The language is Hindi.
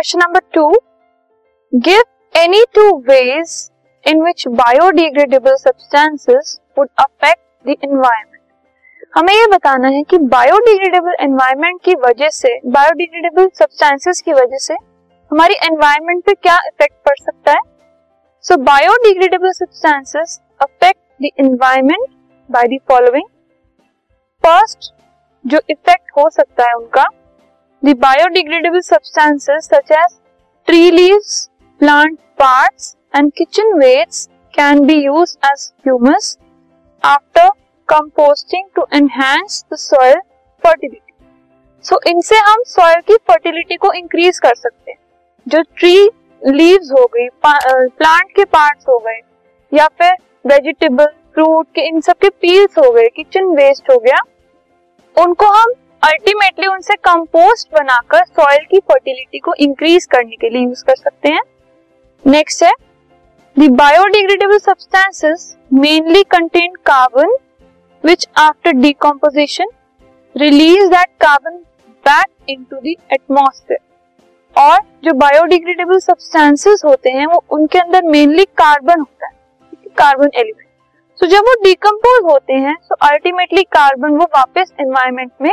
Question number 2, give any two ways in which biodegradable substances would affect the environment. हमें ये बताना है कि बायोडिग्रेडेबल एनवायरमेंट की वजह से, बायोडिग्रेडेबल सब्सटेंसेस की वजह से हमारी एनवायरमेंट पे क्या इफेक्ट पड़ सकता है। So biodegradable substances affect the environment by the following. First जो इफेक्ट हो सकता है उनका, the biodegradable substances such as tree leaves, plant parts and kitchen wastes can be used as humus after composting to enhance the soil fertility. So इनसे हम soil की fertility को increase कर सकते हैं। जो tree leaves हो गई, plant के parts हो गए, या फिर vegetable, fruit के इन सब के peels हो गए, kitchen waste हो गया, उनको हम ultimately उनसे compost बनाकर soil की fertility को increase करने के लिए use कर सकते हैं। Next है, The biodegradable substances mainly contain carbon, which after decomposition release that carbon back into the atmosphere. और जो biodegradable substances होते हैं वो उनके अंदर mainly carbon होता है, carbon element. So जब वो decompose होते हैं तो ultimately carbon वो वापस environment में